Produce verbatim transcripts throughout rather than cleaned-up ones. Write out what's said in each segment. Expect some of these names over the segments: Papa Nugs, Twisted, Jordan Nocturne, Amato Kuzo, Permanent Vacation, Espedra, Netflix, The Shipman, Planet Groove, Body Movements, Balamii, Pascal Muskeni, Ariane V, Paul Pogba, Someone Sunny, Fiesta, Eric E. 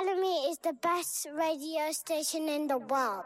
Balamii is the best radio station in the world.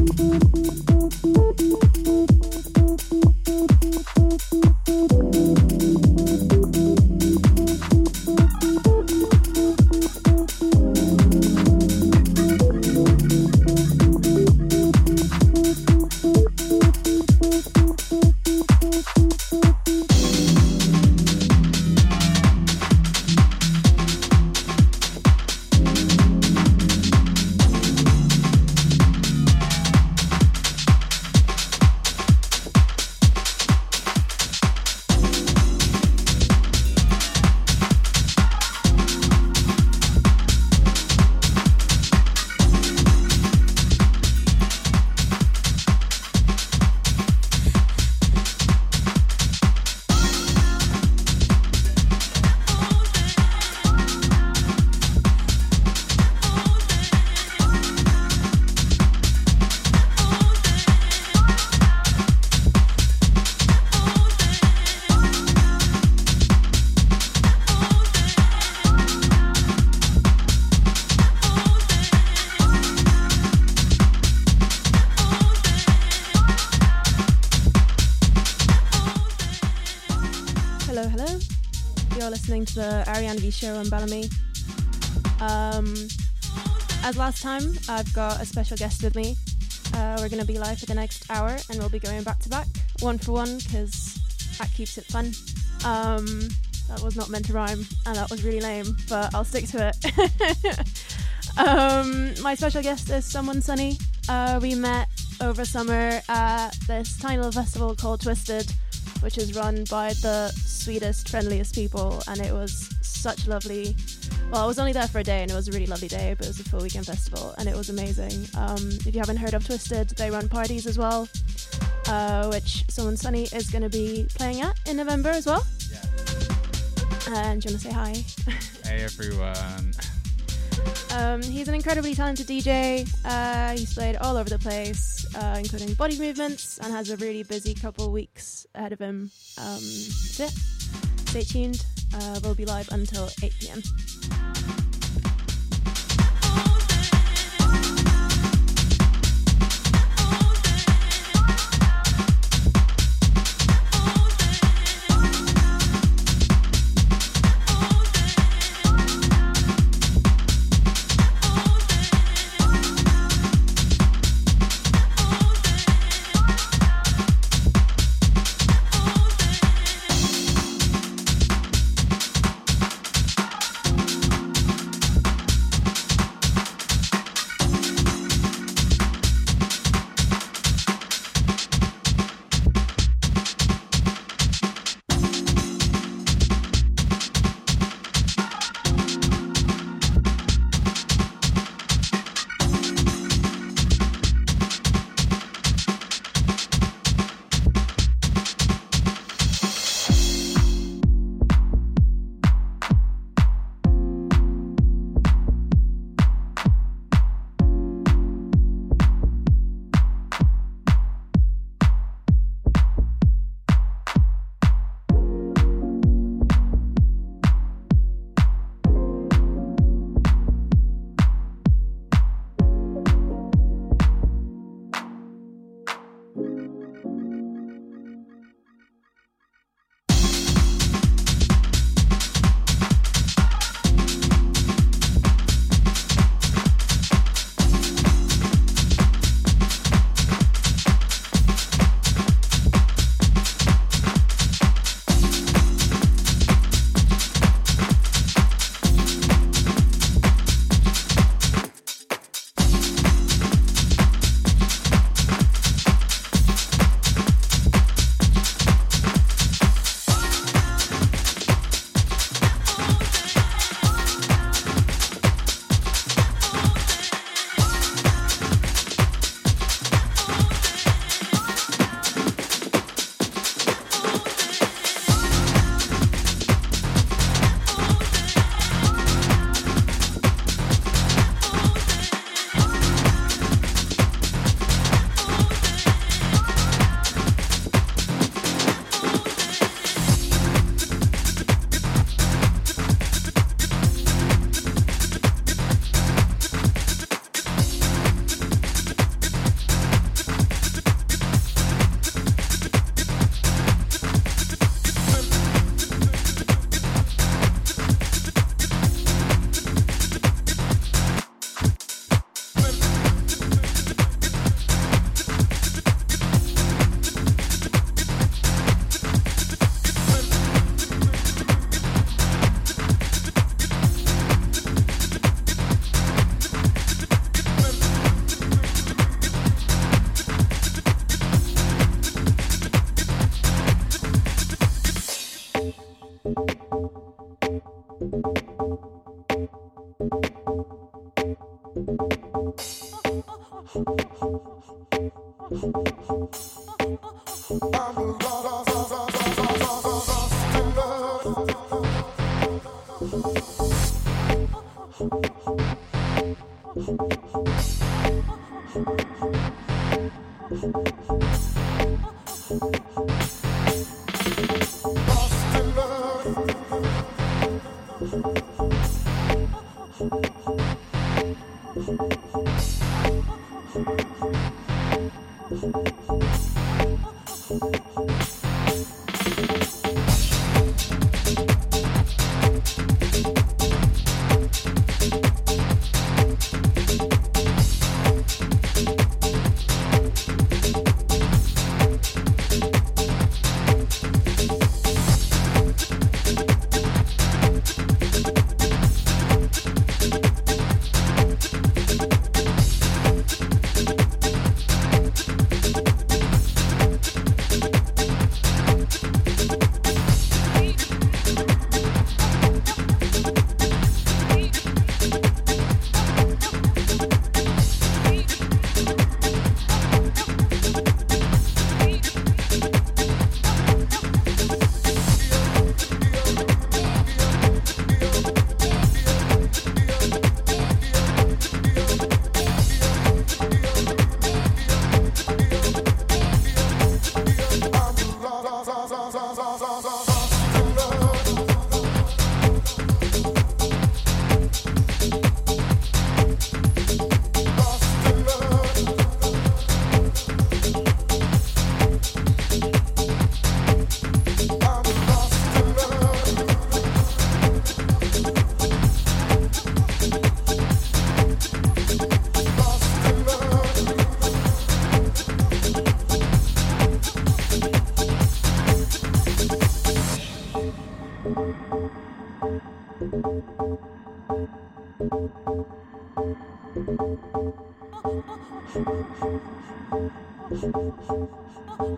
Thank you. listening to the Ariane V show on Balamii. Um, as last time, I've got a special guest with me. Uh, we're going to be live for the next hour, and we'll be going back to back, one for one, because that keeps it fun. Um, that was not meant to rhyme, and that was really lame, but I'll stick to it. um, my special guest is Someone Sunny. Uh, we met over summer at this tiny little festival called Twisted, which is run by the sweetest, friendliest people, and it was such lovely. Well, I was only there for a day, and it was a really lovely day, but it was a full weekend festival, and it was amazing. Um, if you haven't heard of Twisted, they run parties as well, uh, which Someone Sunny is going to be playing at in November as well. Yeah. And do you want to say hi? Hey, everyone. Um, he's an incredibly talented D J. Uh, he's played all over the place, uh, including Body Movements, and has a really busy couple weeks ahead of him. Um, that's it. Stay tuned. Uh, we'll be live until eight p.m.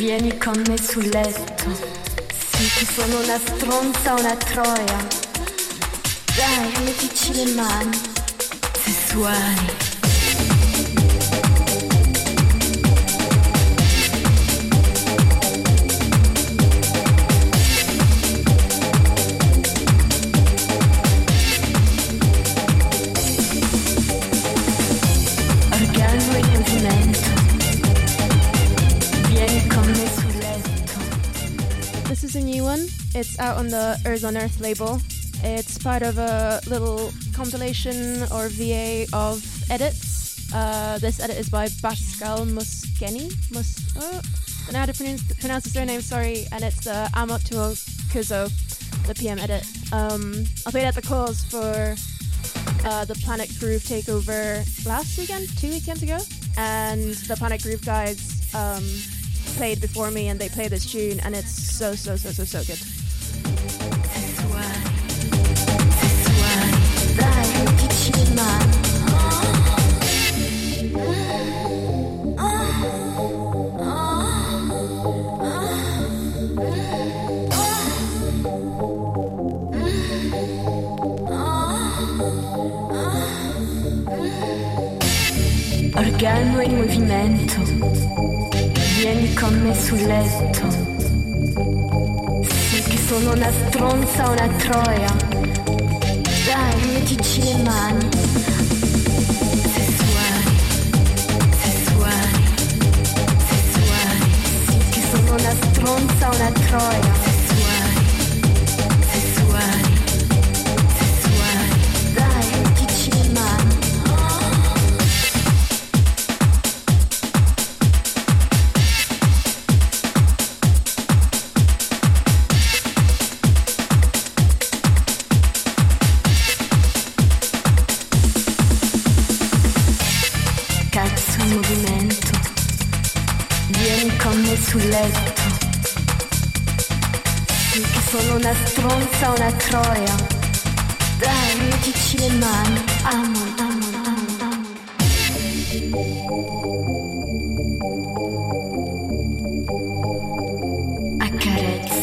Vieni con me sul letto, senti sono una stronza o una troia. Dai, mettici le mani, sessuali. It's out on the Earth on Earth label. It's part of a little compilation or V A of edits. Uh, this edit is by Pascal Muskeni. Mus- oh, I don't know how to pronounce, pronounce his surname, sorry. And it's the Amato Kuzo, the P M edit. Um, I played at the calls for uh, the Planet Groove takeover last weekend, two weekends ago. And the Planet Groove guys um, played before me and they played this tune and it's so, so, so, so, so good. Organo in movimento, vieni con me sul letto. Sì che sono una stronza, una troia. Dai, mettici le mani. Sessuali, sessuali, sessuali. Sì che sono una stronza, una troia. Sessuali, sessuali, sessuali. Dai, mettici le mani. Sul letto, sì che sono una stronza, una troia. Dai, mettici le mani, amo, amo, amo, amo. Accarezza.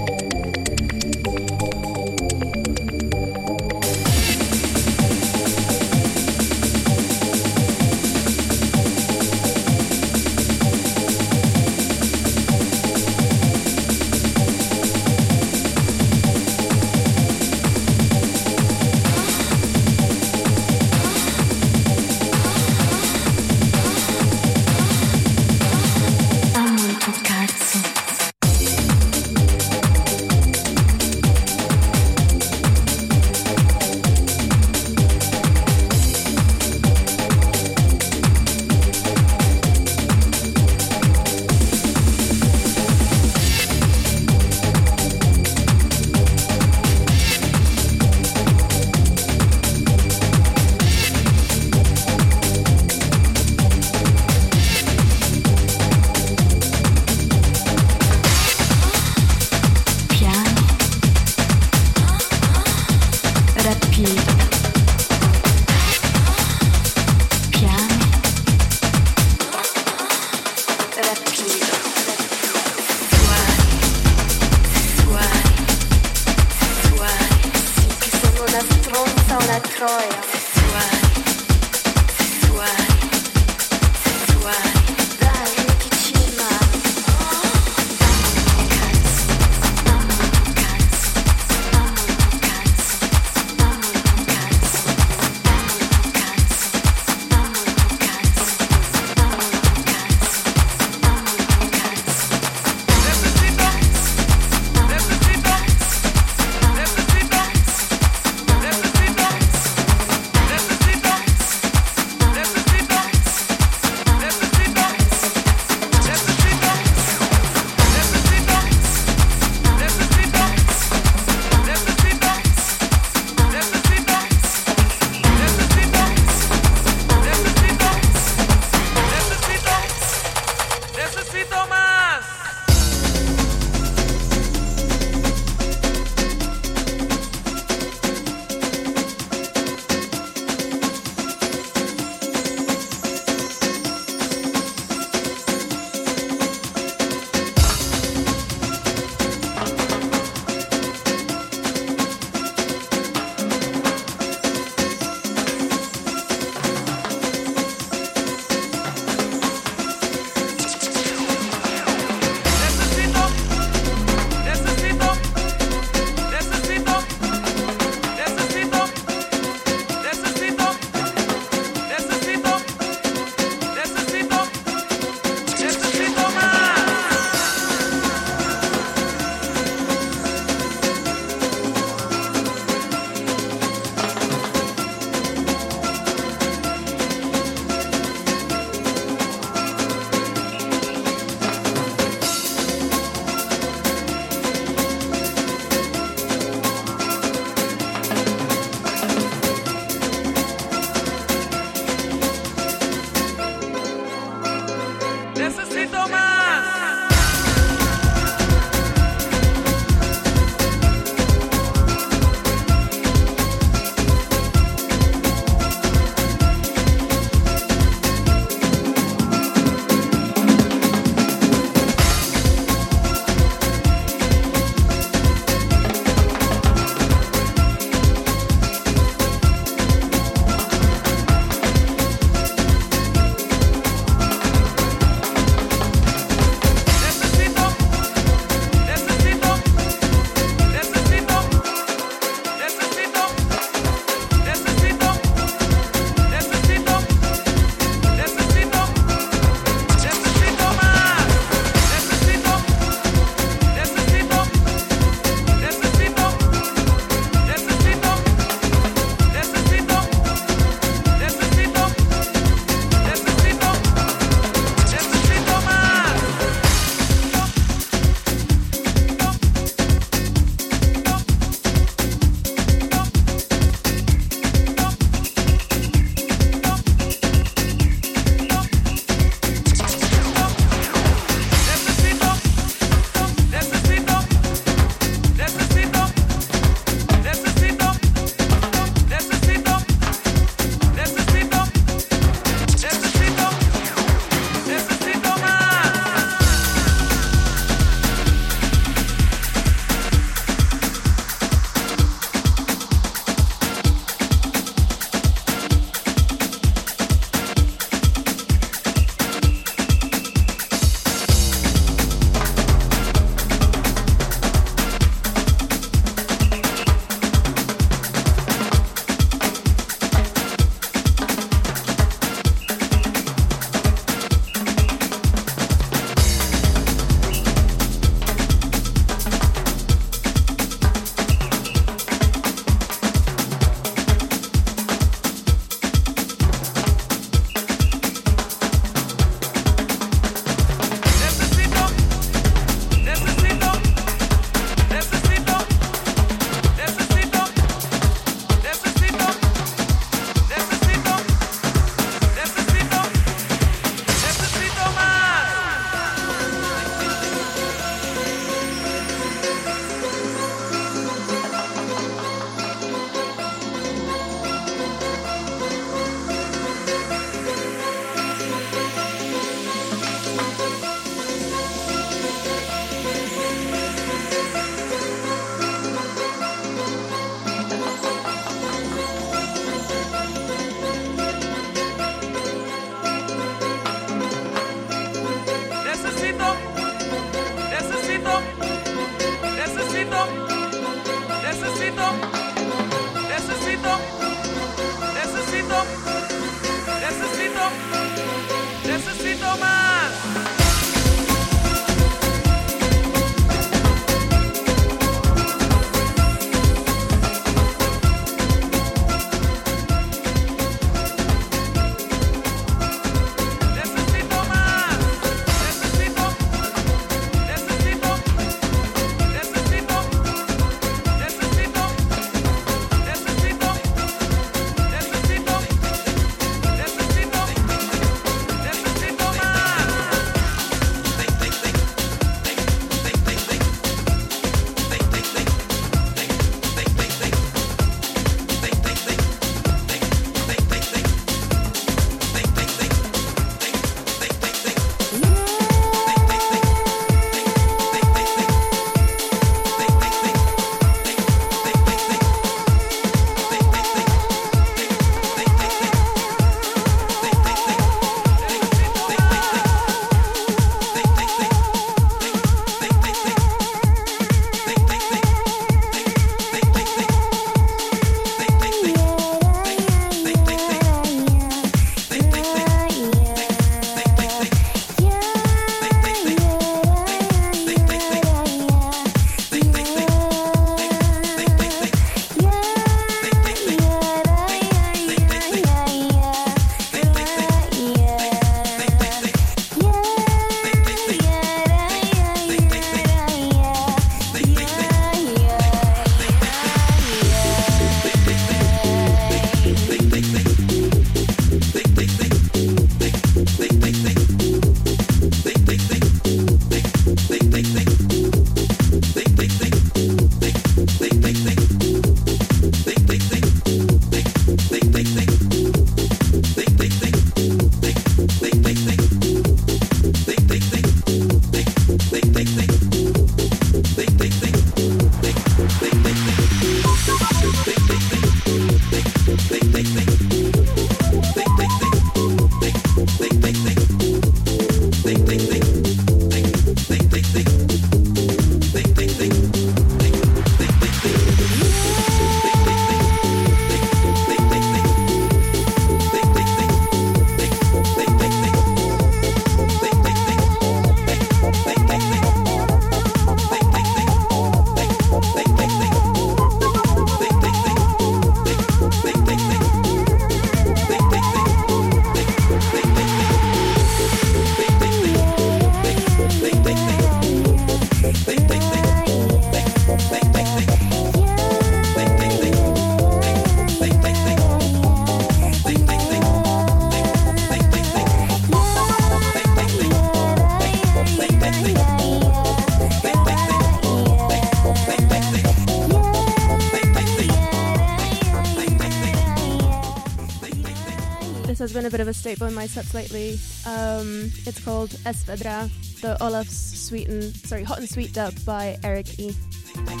in a bit of a state by my sets lately. Um, it's called Espedra, the Olaf's sweet and, sorry, Hot and Sweet dub by Eric E. Do you want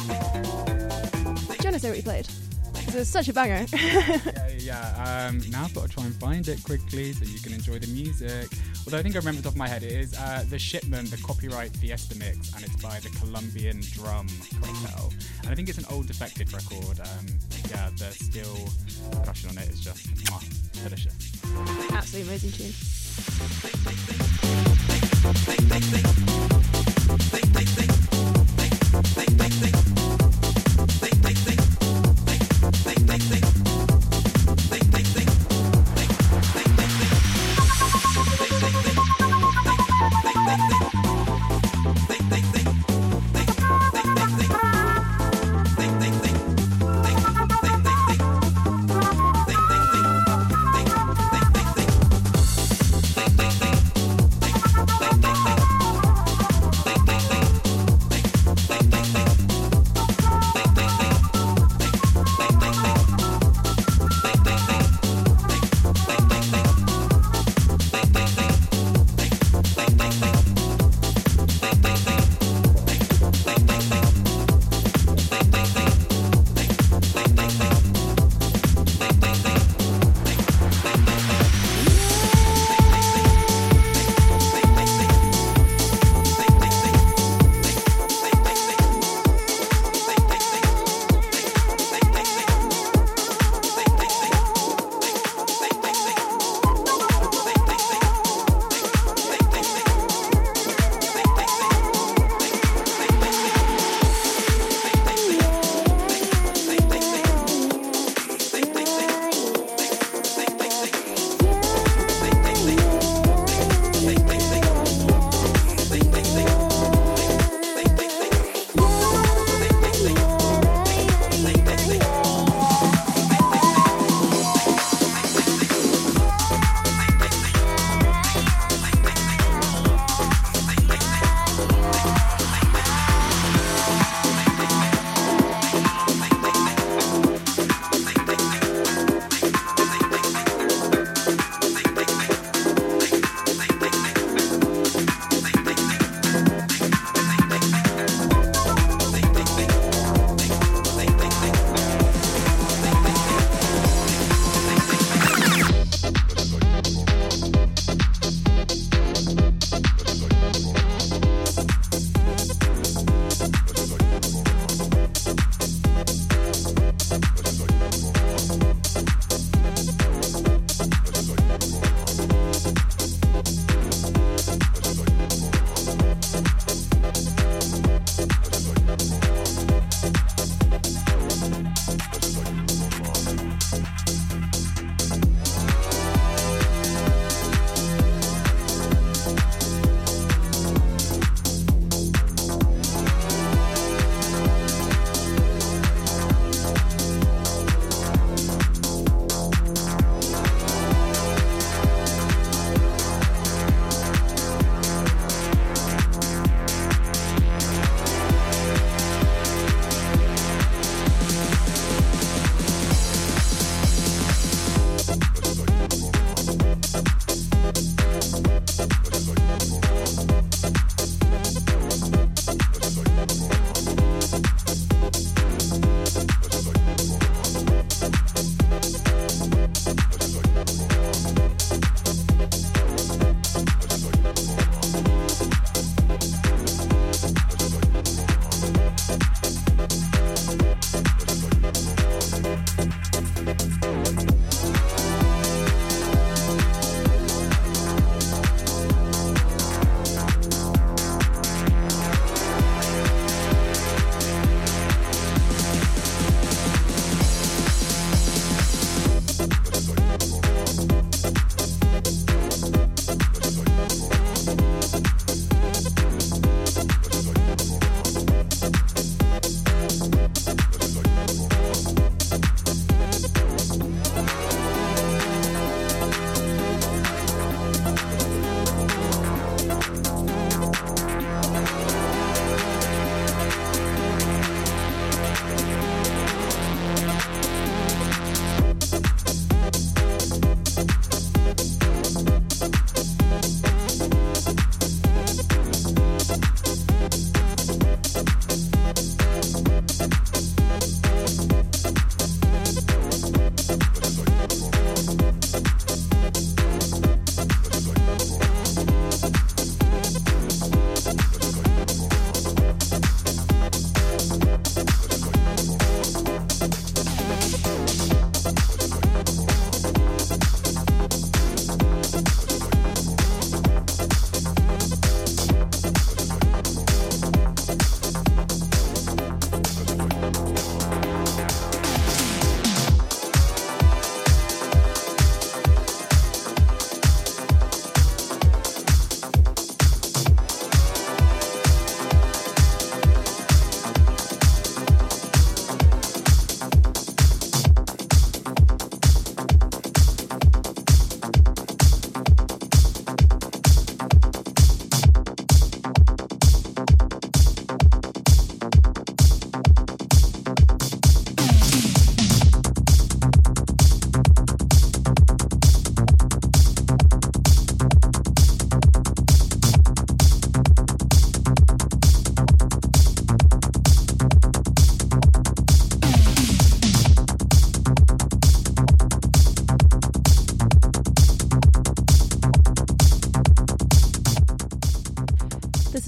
to say what you played? Because it was such a banger. yeah, yeah. Um, now I've got to try and find it quickly so you can enjoy the music. Although I think I remember off the top of my head, it is uh, The Shipman, the copyright Fiesta mix, and it's by the Colombian Drum Cartel. And I think it's an old Defected record. Um, yeah, the steel percussion on it is just mwah, delicious. Absolutely amazing tune.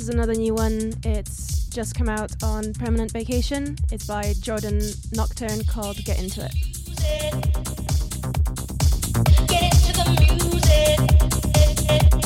is another new one. It's just come out on Permanent Vacation. It's by Jordan Nocturne, called Get Into It. Get into the music. Get it.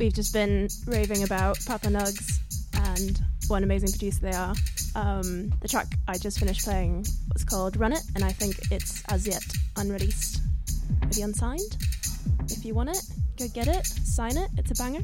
we've just been raving about Papa Nugs and what an amazing producer they are. Um, the track I just finished playing was called Run It, and I think it's as yet unreleased, maybe unsigned. If you want it, go get it, sign it, it's a banger.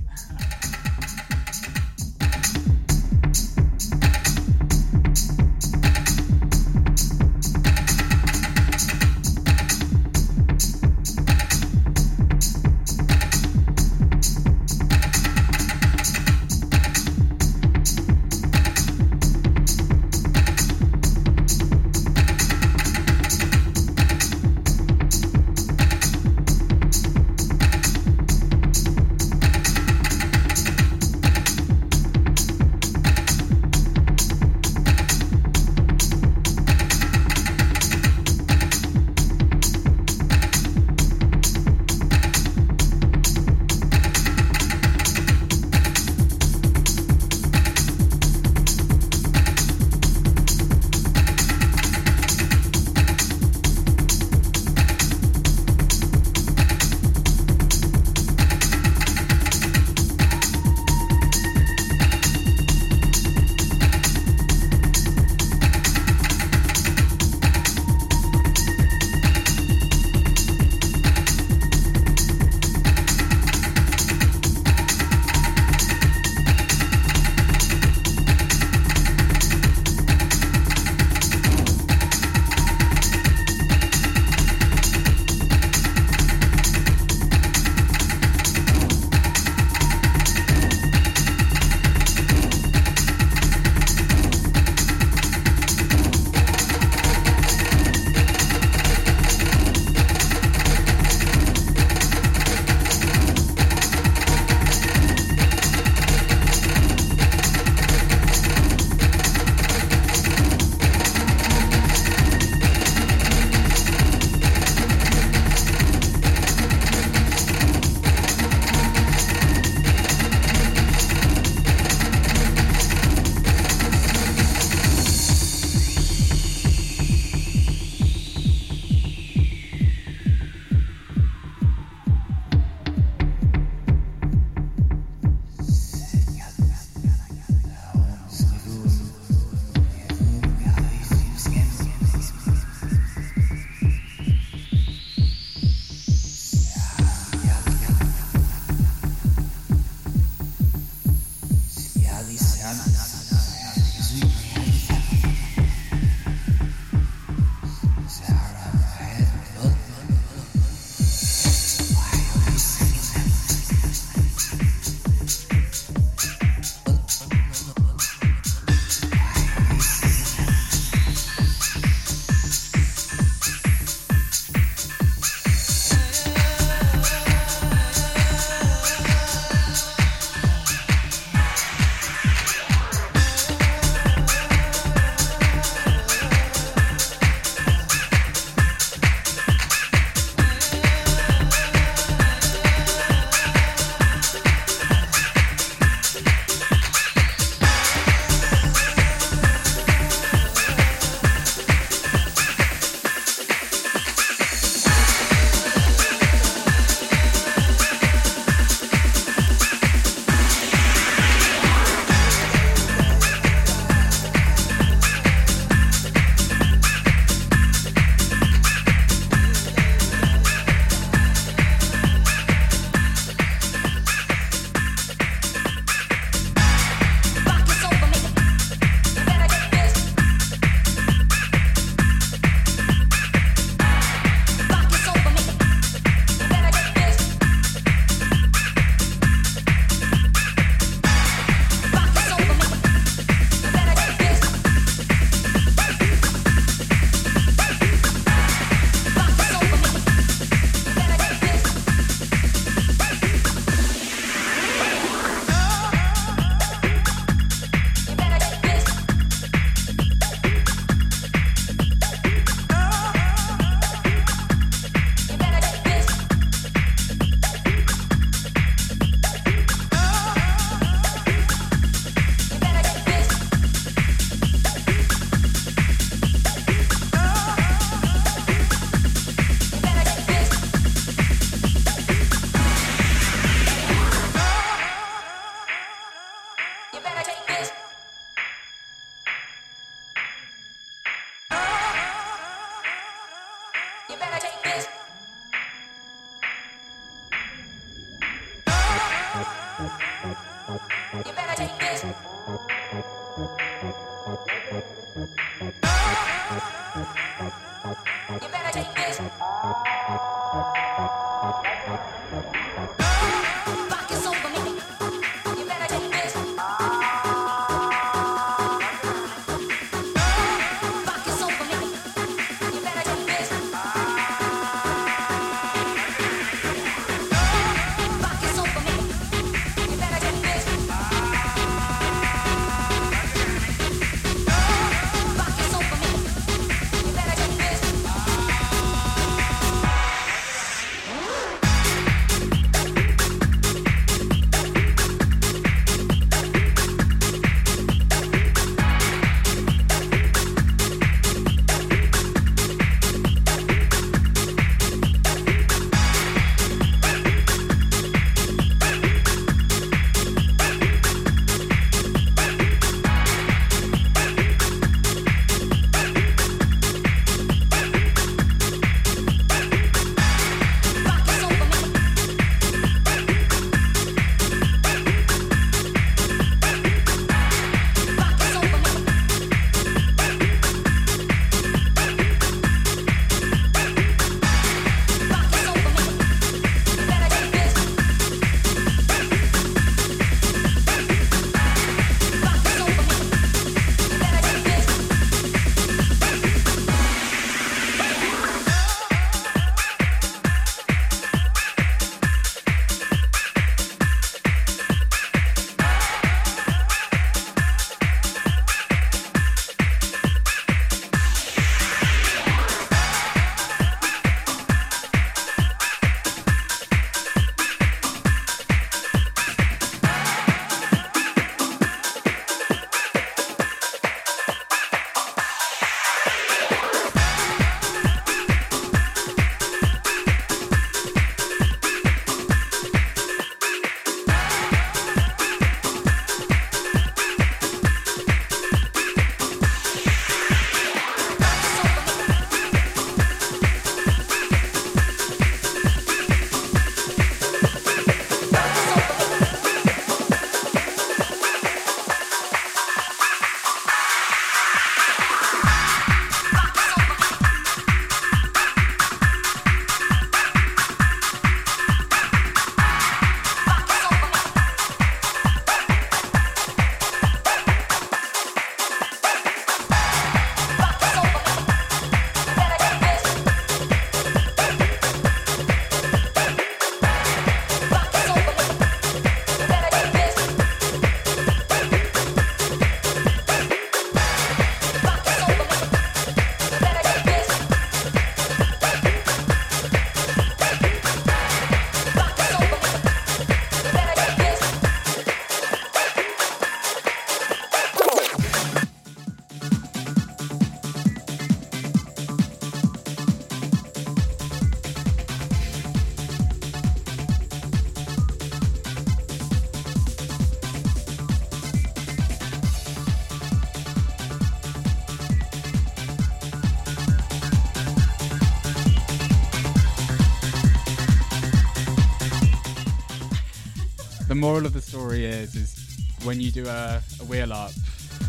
the moral of the story is, is when you do a, a wheel up,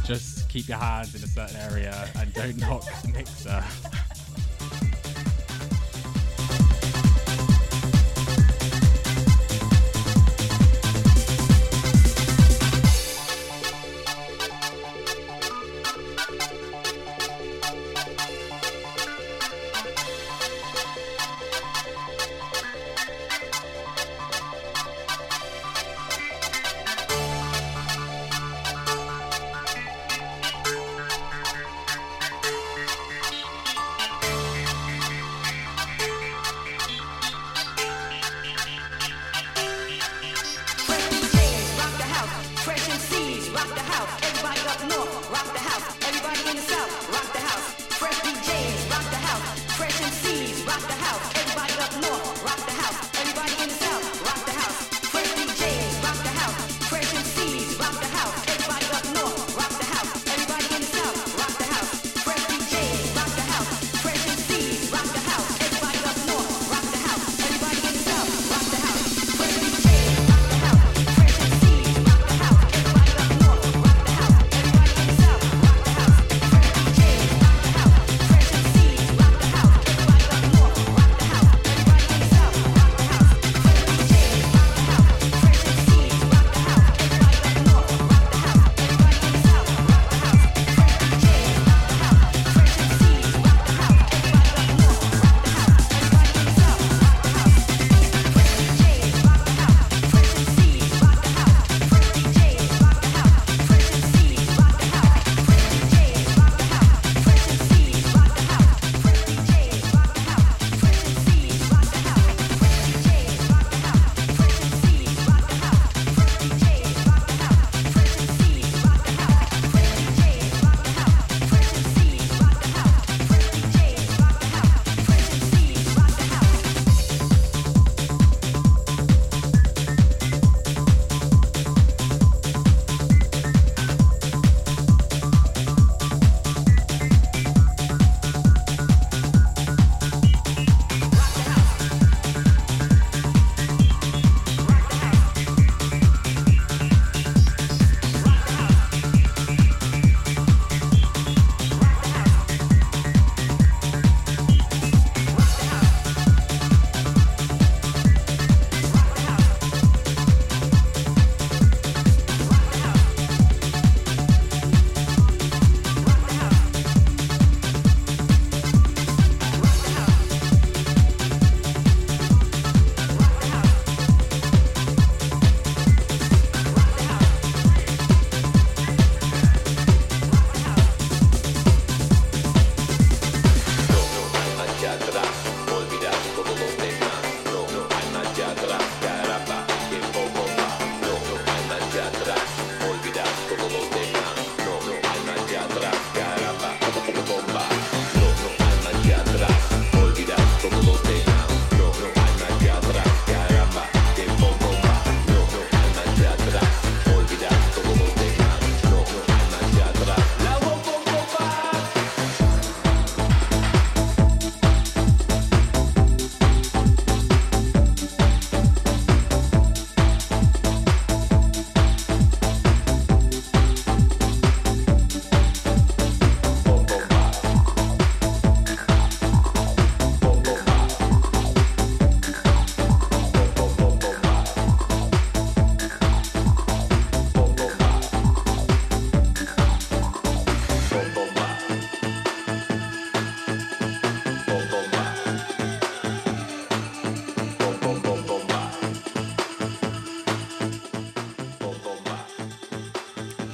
just keep your hands in a certain area and don't knock the mixer.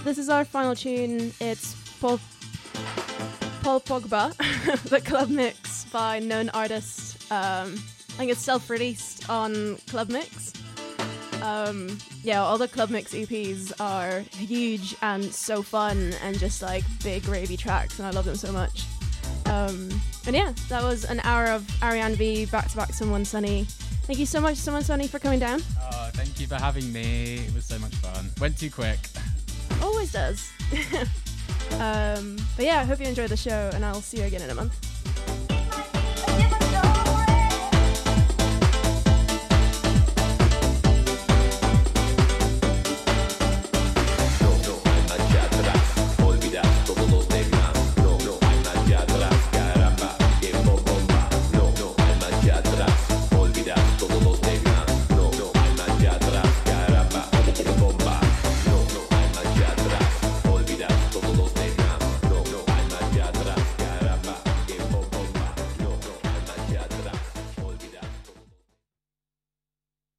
This is our final tune. It's Paul, Paul Pogba, the Club Mix by known artist. Um, I think it's self-released on Club Mix. Um, yeah, all the Club Mix E Ps are huge and so fun and just like big ravey tracks, and I love them so much. Um, and yeah, that was an hour of Ariane V back-to-back Someone Sunny. Thank you so much, Someone Sunny, for coming down. Oh, thank you for having me. It was so much fun. Went too quick. Always does. um, but yeah, I hope you enjoyed the show, and I'll see you again in a month.